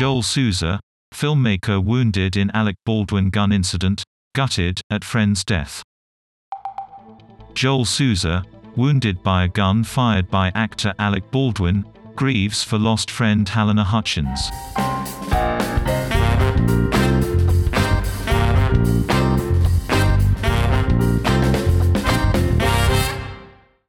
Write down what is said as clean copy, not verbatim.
Joel Souza, filmmaker wounded in Alec Baldwin gun incident, gutted at friend's death. Joel Souza, wounded by a gun fired by actor Alec Baldwin, grieves for lost friend Helena Hutchins.